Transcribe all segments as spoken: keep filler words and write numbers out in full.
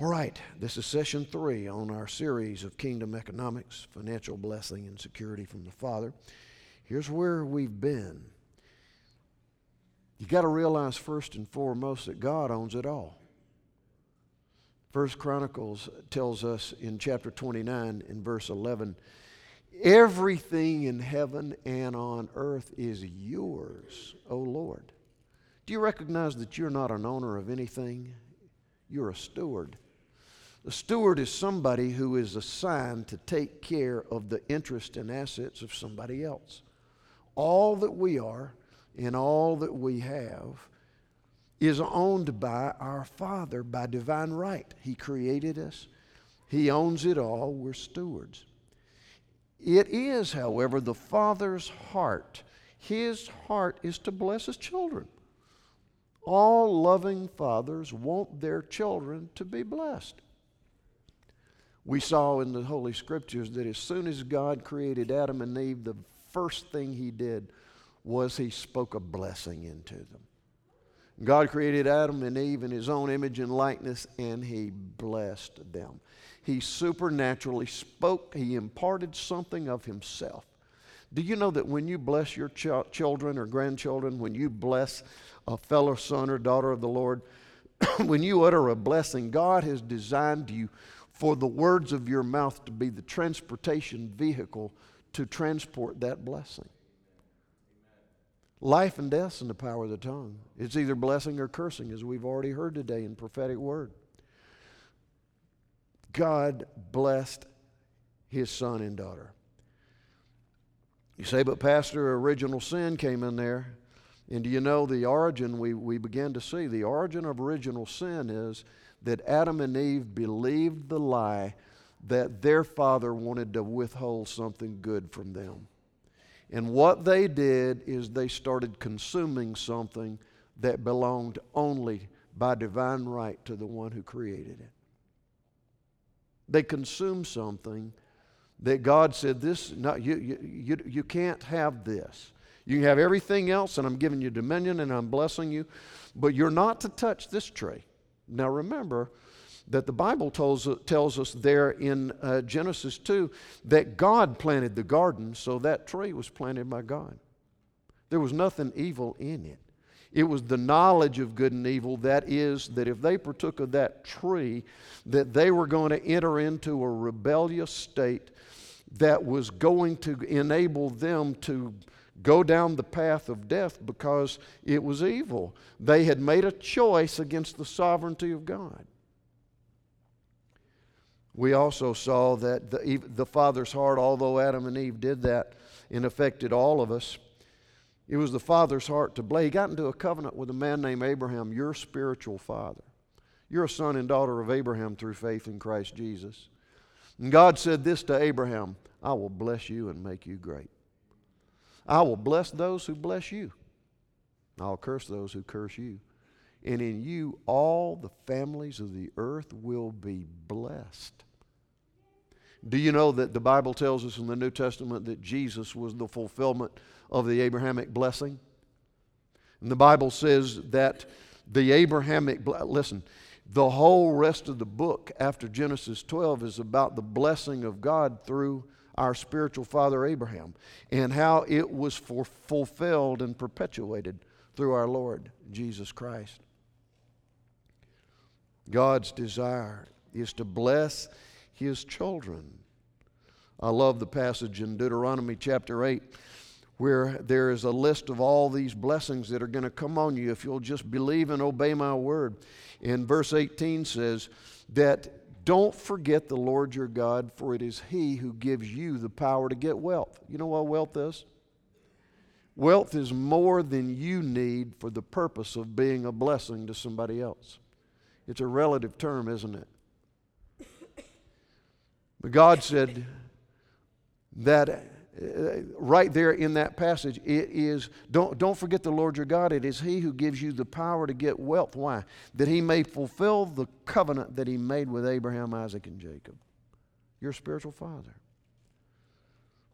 All right, this is session three on our series of Kingdom Economics, Financial Blessing and Security from the Father. Here's where we've been. You got to realize first and foremost that God owns it all. First Chronicles tells us in chapter twenty-nine in verse eleven, everything in heaven and on earth is yours, O Lord. Do you recognize that you're not an owner of anything? You're a steward. A steward is somebody who is assigned to take care of the interest and assets of somebody else. All that we are and all that we have is owned by our Father by divine right. He created us. He owns it all. We're stewards. It is, however, the Father's heart. His heart is to bless His children. All loving fathers want their children to be blessed. We saw in the Holy Scriptures that as soon as God created Adam and Eve, the first thing He did was He spoke a blessing into them. God created Adam and Eve in His own image and likeness, and He blessed them. He supernaturally spoke. He imparted something of Himself. Do you know that when you bless your ch- children or grandchildren, when you bless a fellow son or daughter of the Lord, when you utter a blessing, God has designed you for the words of your mouth to be the transportation vehicle to transport that blessing. Life and death is in the power of the tongue. It's either blessing or cursing, as we've already heard today in prophetic word. God blessed His son and daughter. You say, but Pastor, original sin came in there. And do you know the origin we, we began to see? The origin of original sin is that Adam and Eve believed the lie that their father wanted to withhold something good from them. And what they did is they started consuming something that belonged only by divine right to the one who created it. They consumed something that God said, "This, no, you, you, you, you can't have this. You can have everything else, and I'm giving you dominion, and I'm blessing you, but you're not to touch this tree." Now remember that the Bible tells, tells us there in uh, Genesis two that God planted the garden, so that tree was planted by God. There was nothing evil in it. It was the knowledge of good and evil, that is, that if they partook of that tree, that they were going to enter into a rebellious state that was going to enable them to go down the path of death because it was evil. They had made a choice against the sovereignty of God. We also saw that the, the Father's heart, although Adam and Eve did that and affected all of us, it was the Father's heart to bless. He got into a covenant with a man named Abraham, your spiritual father. You're a son and daughter of Abraham through faith in Christ Jesus. And God said this to Abraham, "I will bless you and make you great. I will bless those who bless you. I'll curse those who curse you. And in you all the families of the earth will be blessed." Do you know that the Bible tells us in the New Testament that Jesus was the fulfillment of the Abrahamic blessing? And the Bible says that the Abrahamic, ble- listen, the whole rest of the book after Genesis twelve is about the blessing of God through our spiritual father Abraham and how it was for- fulfilled and perpetuated through our Lord Jesus Christ. God's desire is to bless His children. I love the passage in Deuteronomy chapter eight where there is a list of all these blessings that are going to come on you if you'll just believe and obey my word. And verse eighteen says that don't forget the Lord your God, for it is He who gives you the power to get wealth. You know what wealth is? Wealth is more than you need for the purpose of being a blessing to somebody else. It's a relative term, isn't it? But God said that right there in that passage. It is, don't, don't forget the Lord your God. It is He who gives you the power to get wealth. Why? That He may fulfill the covenant that He made with Abraham, Isaac, and Jacob. Your spiritual father.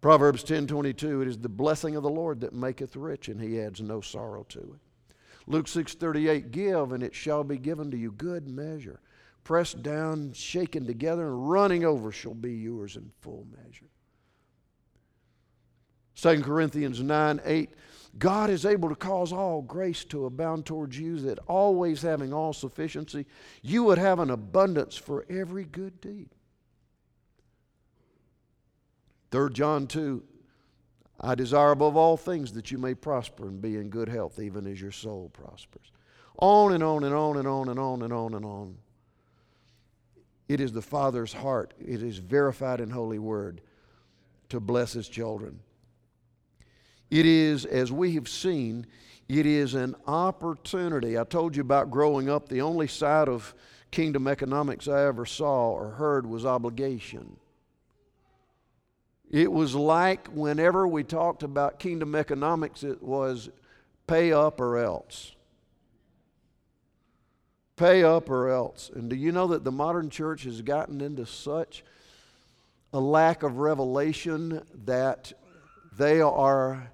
Proverbs ten twenty-two, it is the blessing of the Lord that maketh rich, and He adds no sorrow to it. Luke six thirty-eight, give, and it shall be given to you, good measure. Pressed down, shaken together, and running over shall be yours in full measure. Second Corinthians nine eight, God is able to cause all grace to abound towards you, that always having all sufficiency, you would have an abundance for every good deed. Third John two, I desire above all things that you may prosper and be in good health, even as your soul prospers. On and on and on and on and on and on and on. It is the Father's heart. It is verified in Holy Word to bless His children. It is, as we have seen, it is an opportunity. I told you about growing up. The only side of Kingdom Economics I ever saw or heard was obligation. It was like whenever we talked about Kingdom Economics, it was pay up or else. Pay up or else. And do you know that the modern church has gotten into such a lack of revelation that they are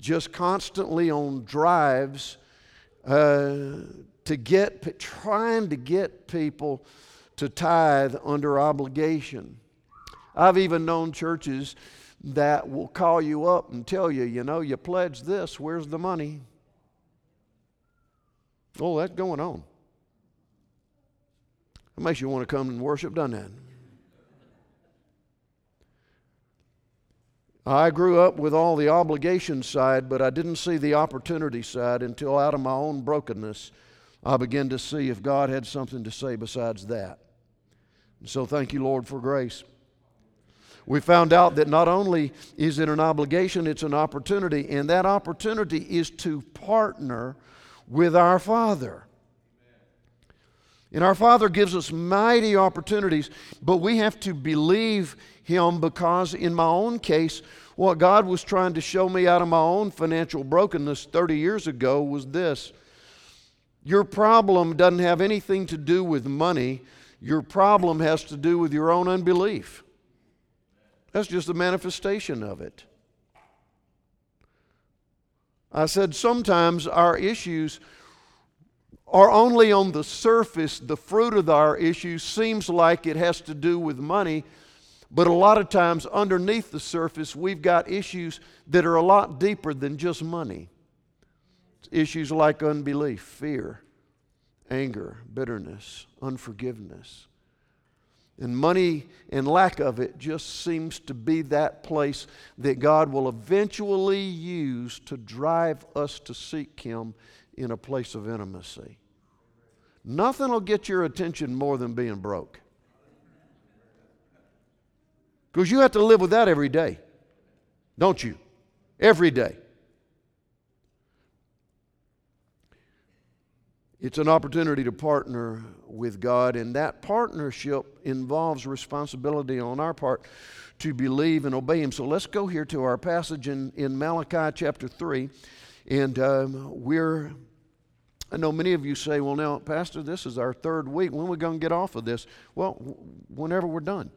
just constantly on drives uh, to get, trying to get people to tithe under obligation. I've even known churches that will call you up and tell you, you know, you pledged this, where's the money? Oh, that's going on. It makes you want to come and worship, doesn't it? I grew up with all the obligation side, but I didn't see the opportunity side until out of my own brokenness, I began to see if God had something to say besides that. And so thank you, Lord, for grace. We found out that not only is it an obligation, it's an opportunity, and that opportunity is to partner with our Father. And our Father gives us mighty opportunities, but we have to believe Him, because in my own case, what God was trying to show me out of my own financial brokenness thirty years ago was this. Your problem doesn't have anything to do with money. Your problem has to do with your own unbelief. That's just the manifestation of it. I said sometimes our issues are only on the surface. The fruit of our issues seems like it has to do with money, but a lot of times underneath the surface we've got issues that are a lot deeper than just money. It's issues like unbelief, fear, anger, bitterness, unforgiveness. And money and lack of it just seems to be that place that God will eventually use to drive us to seek Him in a place of intimacy. Nothing will get your attention more than being broke. Because you have to live with that every day, don't you? Every day. It's an opportunity to partner with God, and that partnership involves responsibility on our part to believe and obey Him. So let's go here to our passage in, in Malachi chapter three, and um, we're, I know many of you say, well, now, Pastor, this is our third week. When are we going to get off of this? Well, w- whenever we're done.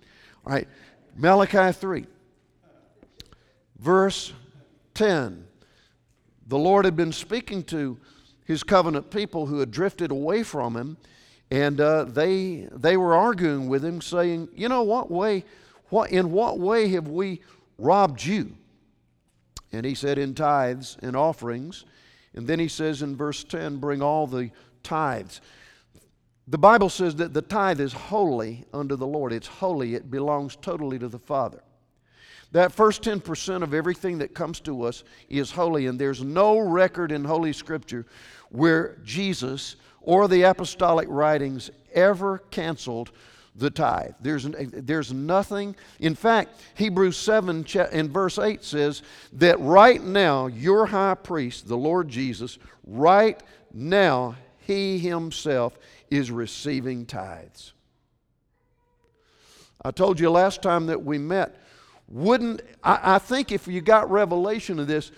All right, Malachi three, verse ten. The Lord had been speaking to His covenant people who had drifted away from Him, and uh, they they were arguing with Him, saying, "You know what way? What in what way have we robbed you?" And He said, "In tithes and offerings." And then He says in verse ten, "Bring all the tithes." The Bible says that the tithe is holy unto the Lord. It's holy. It belongs totally to the Father. That first ten percent of everything that comes to us is holy, and there's no record in Holy Scripture where Jesus or the apostolic writings ever canceled the tithe. There's, there's nothing. In fact, Hebrews seven and verse eight says that right now your high priest, the Lord Jesus, right now He Himself is receiving tithes. I told you last time that we met, wouldn't, I, I think if you got revelation of this,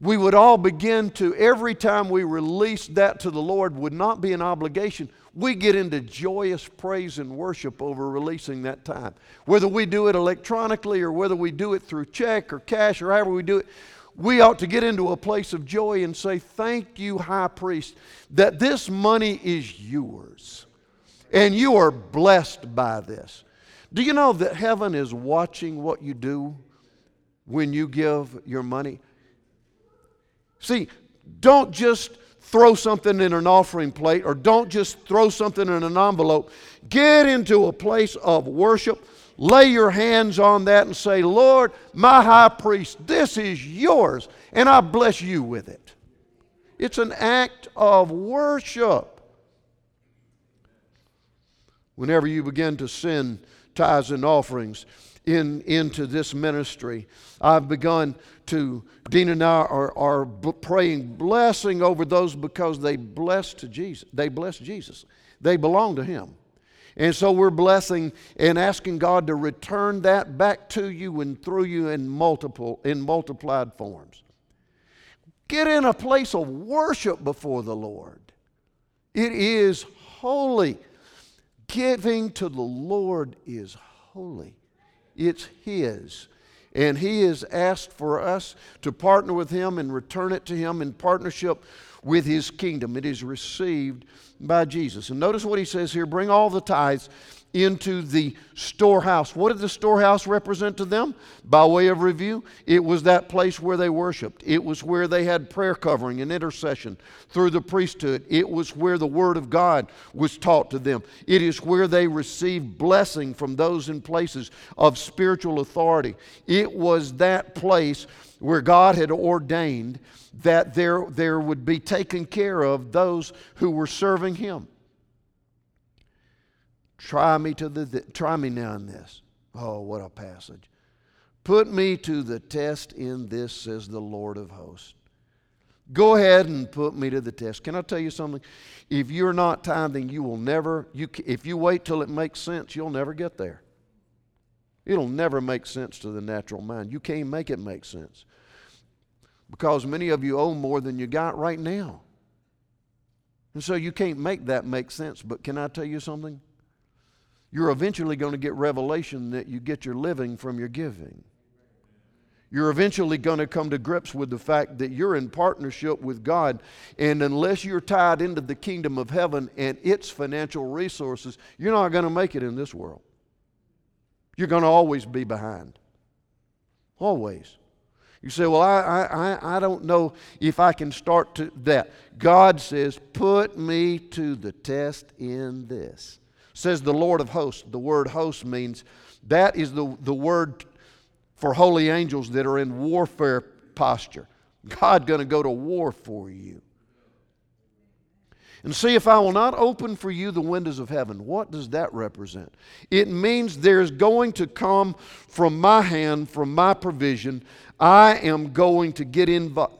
we would all begin to, every time we release that to the Lord, would not be an obligation. We get into joyous praise and worship over releasing that time. Whether we do it electronically or whether we do it through check or cash or however we do it, we ought to get into a place of joy and say, thank you, high priest, that this money is yours and you are blessed by this. Do you know that heaven is watching what you do when you give your money? See, don't just throw something in an offering plate or don't just throw something in an envelope. Get into a place of worship. Lay your hands on that and say, Lord, my high priest, this is yours, and I bless you with it. It's an act of worship. Whenever you begin to send tithes and offerings in into this ministry, I've begun to, Dean and I are, are praying blessing over those because they bless to Jesus. They bless Jesus. They belong to Him. And so we're blessing and asking God to return that back to you and through you in multiple, in multiplied forms. Get in a place of worship before the Lord. It is holy. Giving to the Lord is holy. It's His. And He has asked for us to partner with Him and return it to Him in partnership with His kingdom. It is received by Jesus. And notice what He says here, bring all the tithes into the storehouse. What did the storehouse represent to them? By way of review, it was that place where they worshiped. It was where they had prayer covering and intercession through the priesthood. It was where the Word of God was taught to them. It is where they received blessing from those in places of spiritual authority. It was that place where God had ordained that there, there would be taken care of those who were serving Him. Try me to the, the try me now in this. Oh, what a passage. Put me to the test in this, says the Lord of hosts. Go ahead and put me to the test. Can I tell you something? If you're not tithing, you will never, you, if you wait till it makes sense, you'll never get there. It'll never make sense to the natural mind. You can't make it make sense. Because many of you owe more than you got right now. And so you can't make that make sense. But can I tell you something? You're eventually going to get revelation that you get your living from your giving. You're eventually going to come to grips with the fact that you're in partnership with God, and unless you're tied into the kingdom of heaven and its financial resources, you're not going to make it in this world. You're going to always be behind. Always. You say, well, I, I, I don't know if I can start to that. God says, put me to the test in this. Says the Lord of hosts. The word host means that is the, the word for holy angels that are in warfare posture. God's going to go to war for you. And see if I will not open for you the windows of heaven. What does that represent? It means there's going to come from my hand, from my provision. I am going to get involved.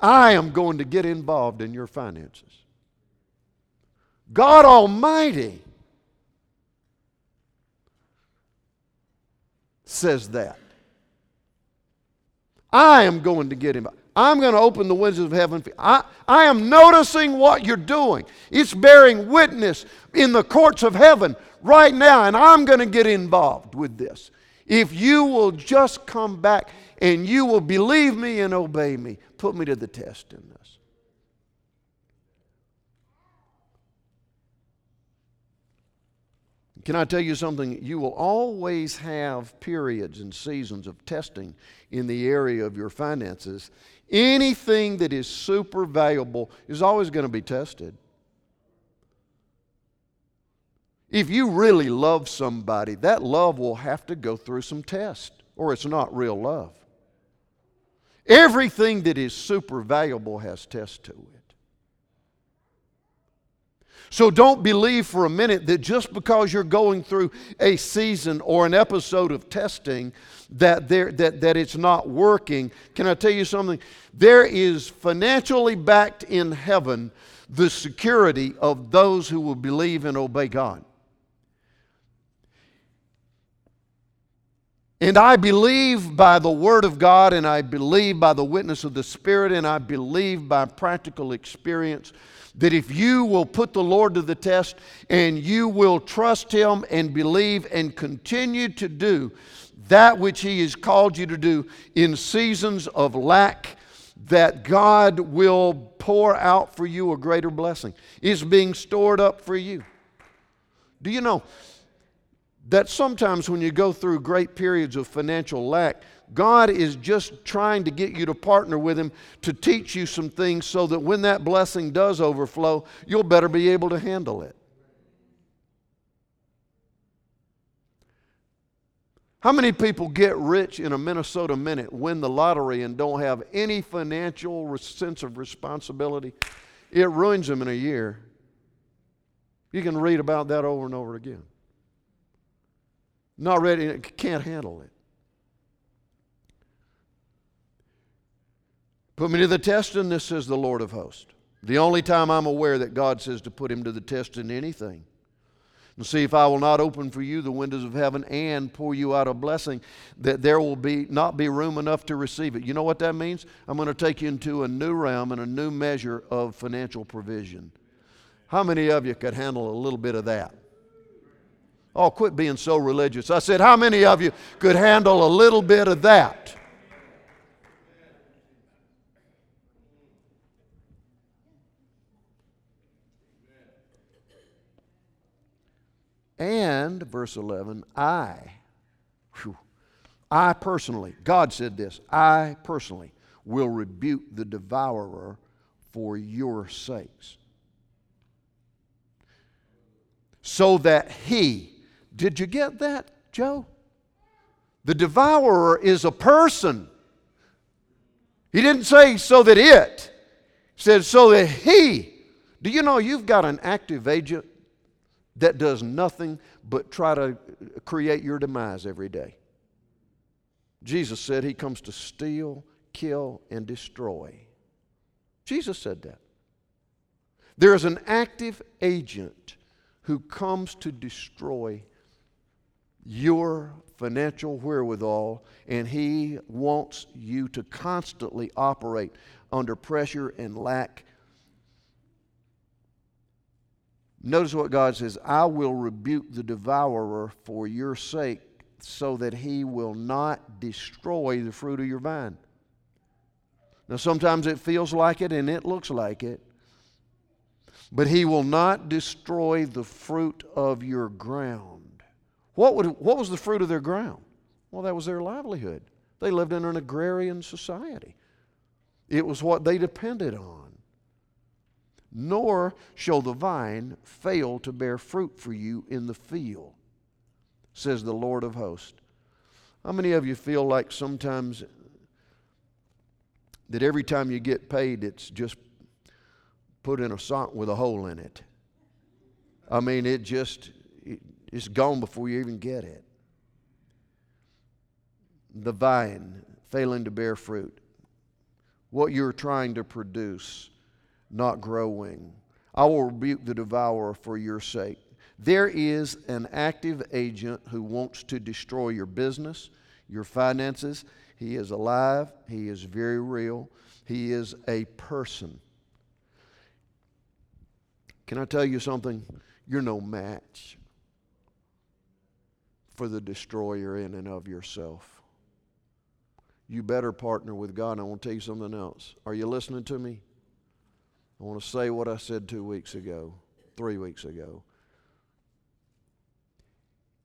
I am going to get involved in your finances. God Almighty says that. I am going to get involved. I'm going to open the windows of heaven for you. I, I am noticing what you're doing. It's bearing witness in the courts of heaven right now, and I'm going to get involved with this. If you will just come back and you will believe me and obey me, put me to the test in this. Can I tell you something? You will always have periods and seasons of testing in the area of your finances. Anything that is super valuable is always going to be tested. If you really love somebody, that love will have to go through some tests, or it's not real love. Everything that is super valuable has tests to it. So don't believe for a minute that just because you're going through a season or an episode of testing that, there, that, that it's not working. Can I tell you something? There is financially backed in heaven the security of those who will believe and obey God. And I believe by the Word of God, and I believe by the witness of the Spirit, and I believe by practical experience that if you will put the Lord to the test and you will trust Him and believe and continue to do that which He has called you to do in seasons of lack, that God will pour out for you a greater blessing. It's being stored up for you. Do you know that sometimes when you go through great periods of financial lack, God is just trying to get you to partner with Him to teach you some things so that when that blessing does overflow, you'll better be able to handle it. How many people get rich in a Minnesota minute, win the lottery, and don't have any financial sense of responsibility? It ruins them in a year. You can read about that over and over again. Not ready, can't handle it. Put me to the test in this, says the Lord of hosts. The only time I'm aware that God says to put Him to the test in anything. And see if I will not open for you the windows of heaven and pour you out a blessing, that there will be not be room enough to receive it. You know what that means? I'm going to take you into a new realm and a new measure of financial provision. How many of you could handle a little bit of that? Oh, quit being so religious. I said, how many of you could handle a little bit of that? And, verse eleven, I, whew, I personally, God said this, I personally will rebuke the devourer for your sakes, so that he, did you get that, Joe? The devourer is a person. He didn't say so that it. He said so that he. Do you know you've got an active agent that does nothing but try to create your demise every day? Jesus said He comes to steal, kill, and destroy. Jesus said that. There is an active agent who comes to destroy your financial wherewithal, and he wants you to constantly operate under pressure and lack. Notice what God says, I will rebuke the devourer for your sake, so that he will not destroy the fruit of your vine. Now sometimes it feels like it and it looks like it, but he will not destroy the fruit of your ground. What would, what was the fruit of their ground? Well, that was their livelihood. They lived in an agrarian society. It was what they depended on. Nor shall the vine fail to bear fruit for you in the field, says the Lord of hosts. How many of you feel like sometimes that every time you get paid, it's just put in a sock with a hole in it? I mean, it just, it, it's gone before you even get it. The vine failing to bear fruit. What you're trying to produce, not growing. I will rebuke the devourer for your sake. There is an active agent who wants to destroy your business, your finances. He is alive. He is very real. He is a person. Can I tell you something? You're no match for the destroyer in and of yourself. You better partner with God. I want to tell you something else. Are you listening to me? I want to say what I said two weeks ago, three weeks ago.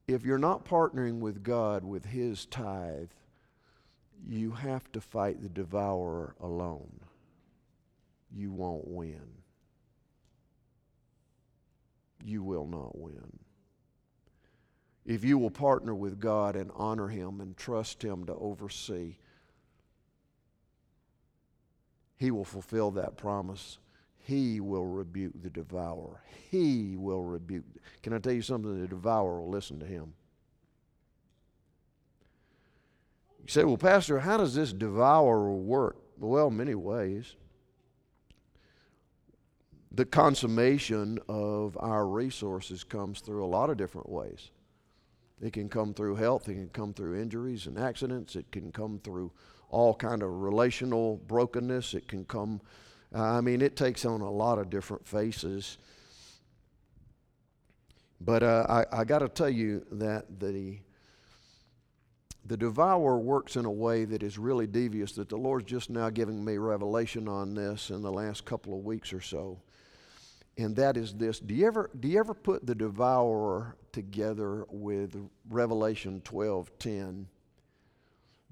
If you're not partnering with God with His tithe, you have to fight the devourer alone. You won't win. You will not win. If you will partner with God and honor Him and trust Him to oversee, He will fulfill that promise. He will rebuke the devourer. He will rebuke. Can I tell you something? The devourer will listen to him. You say, well, Pastor, how does this devourer work? Well, many ways. The consummation of our resources comes through a lot of different ways. It can come through health. It can come through injuries and accidents. It can come through all kind of relational brokenness. It can come, I mean, it takes on a lot of different faces. But uh, I, I got to tell you that the the devourer works in a way that is really devious, that the Lord's just now giving me revelation on this in the last couple of weeks or so. And that is this. Do you ever do you ever put the devourer together with Revelation twelve ten?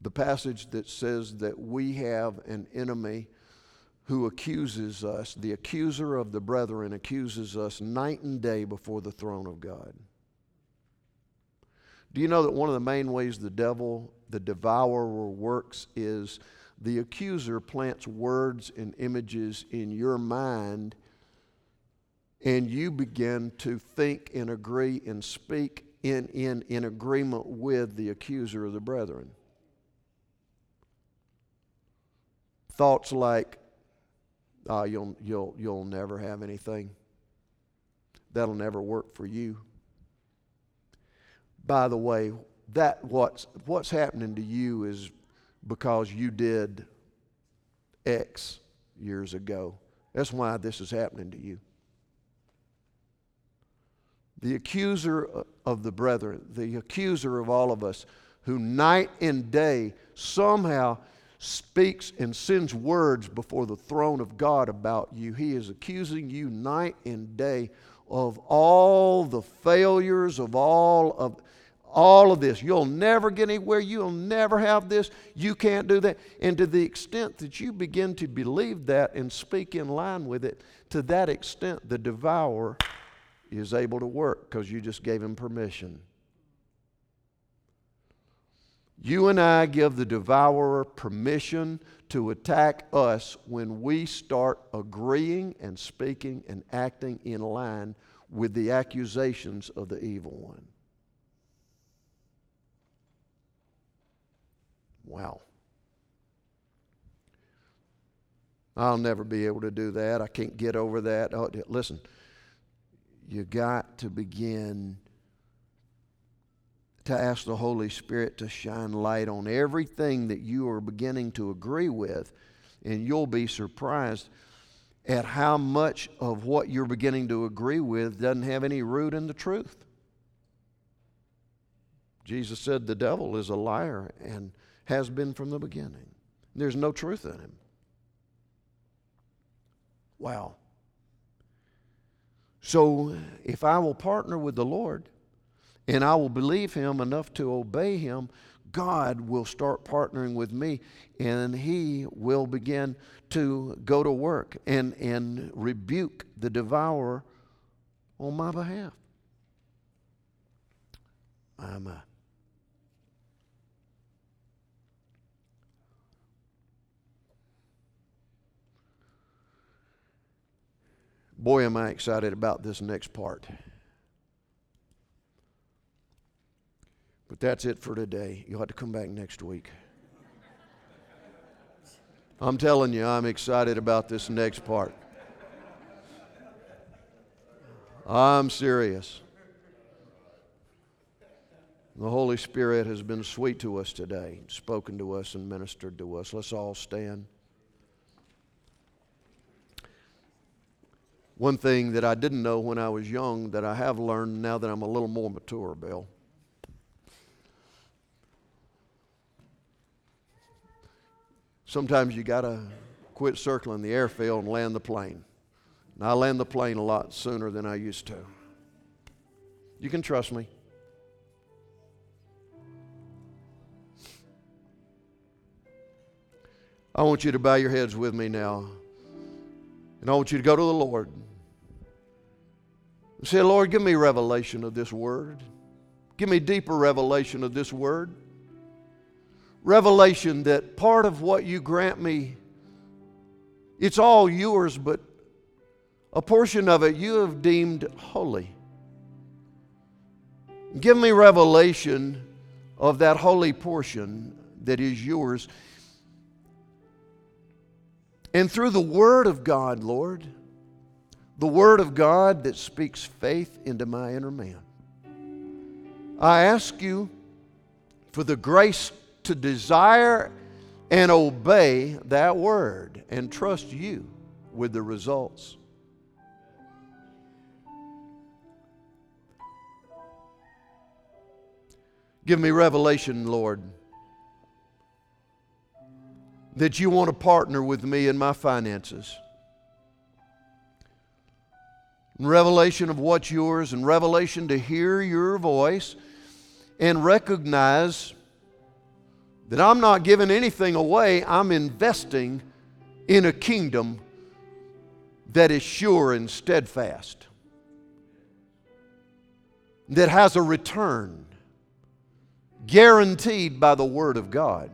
The passage that says that we have an enemy who accuses us, the accuser of the brethren accuses us night and day before the throne of God. Do you know that one of the main ways the devil, the devourer, works is the accuser plants words and images in your mind, and you begin to think and agree and speak in, in, in agreement with the accuser of the brethren. Thoughts like, Uh, you'll you'll you'll never have anything. That'll never work for you. By the way, that what's what's happening to you is because you did X years ago. That's why this is happening to you. The accuser of the brethren, the accuser of all of us, who night and day somehow speaks and sends words before the throne of God about you. He is accusing you night and day of all the failures, of all of all of this. You'll never get anywhere. You'll never have this. You can't do that. And to the extent that you begin to believe that and speak in line with it, to that extent the devourer is able to work because you just gave him permission. You and I give the devourer permission to attack us when we start agreeing and speaking and acting in line with the accusations of the evil one. Wow. I'll never be able to do that. I can't get over that. Oh, listen, you got to begin to ask the Holy Spirit to shine light on everything that you are beginning to agree with, and you'll be surprised at how much of what you're beginning to agree with doesn't have any root in the truth. Jesus said the devil is a liar and has been from the beginning. There's no truth in him. Wow. So if I will partner with the Lord, and I will believe him enough to obey him, God will start partnering with me, and he will begin to go to work and, and rebuke the devourer on my behalf. My, my. Boy, am I excited about this next part. But that's it for today. You'll have to come back next week. I'm telling you, I'm excited about this next part. I'm serious. The Holy Spirit has been sweet to us today, spoken to us and ministered to us. Let's all stand. One thing that I didn't know when I was young that I have learned now that I'm a little more mature, Bill. Sometimes you gotta quit circling the airfield and land the plane. And I land the plane a lot sooner than I used to. You can trust me. I want you to bow your heads with me now. And I want you to go to the Lord and say, Lord, give me revelation of this word. Give me deeper revelation of this word. Revelation that part of what you grant me, it's all yours, but a portion of it you have deemed holy. Give me revelation of that holy portion that is yours. And through the Word of God, Lord, the Word of God that speaks faith into my inner man. I ask you for the grace to desire and obey that word and trust you with the results. Give me revelation, Lord, that you want to partner with me in my finances. Revelation of what's yours, and revelation to hear your voice and recognize that I'm not giving anything away. I'm investing in a kingdom that is sure and steadfast, that has a return guaranteed by the Word of God.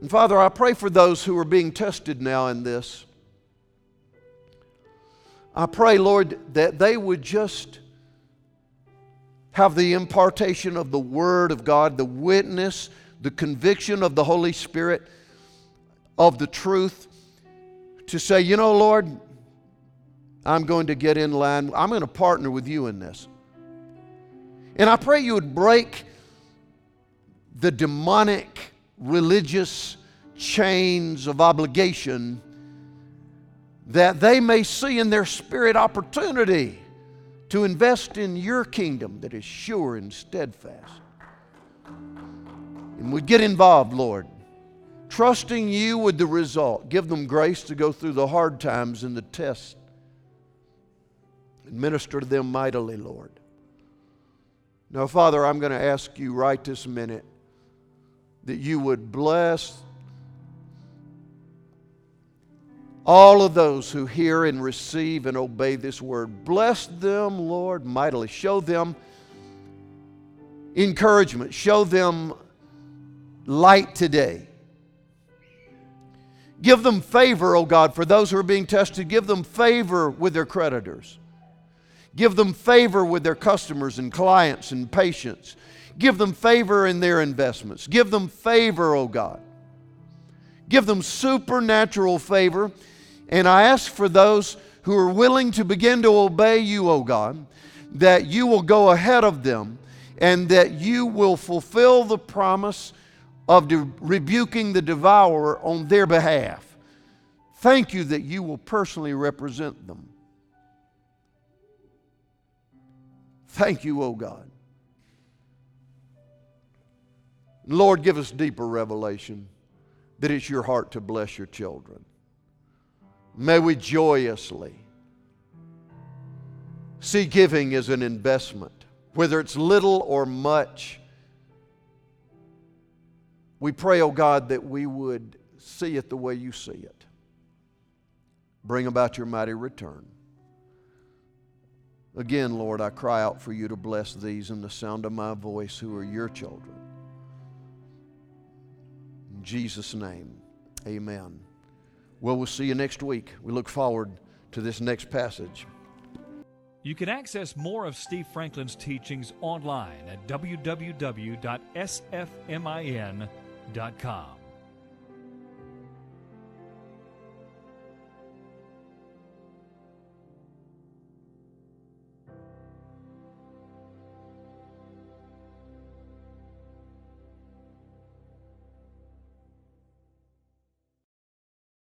And Father, I pray for those who are being tested now in this. I pray, Lord, that they would just have the impartation of the Word of God, the witness, the conviction of the Holy Spirit, of the truth, to say, you know, Lord, I'm going to get in line. I'm going to partner with you in this. And I pray you would break the demonic religious chains of obligation, that they may see in their spirit opportunity to invest in your kingdom that is sure and steadfast. And we get involved, Lord, trusting you with the result. Give them grace to go through the hard times and the tests. And minister to them mightily, Lord. Now, Father, I'm going to ask you right this minute that you would bless all of those who hear and receive and obey this word. Bless them, Lord, mightily. Show them encouragement. Show them light today. Give them favor, O God, for those who are being tested. Give them favor with their creditors. Give them favor with their customers and clients and patients. Give them favor in their investments. Give them favor, O God. Give them supernatural favor. And I ask for those who are willing to begin to obey you, O God, that you will go ahead of them and that you will fulfill the promise of de- rebuking the devourer on their behalf. Thank you that you will personally represent them. Thank you, O God. Lord, give us deeper revelation that it's your heart to bless your children. May we joyously see giving as an investment, whether it's little or much. We pray, O God, that we would see it the way you see it. Bring about your mighty return. Again, Lord, I cry out for you to bless these in the sound of my voice who are your children. In Jesus' name, amen. Well, we'll see you next week. We look forward to this next passage. You can access more of Steve Franklin's teachings online at w w w dot s f min dot com.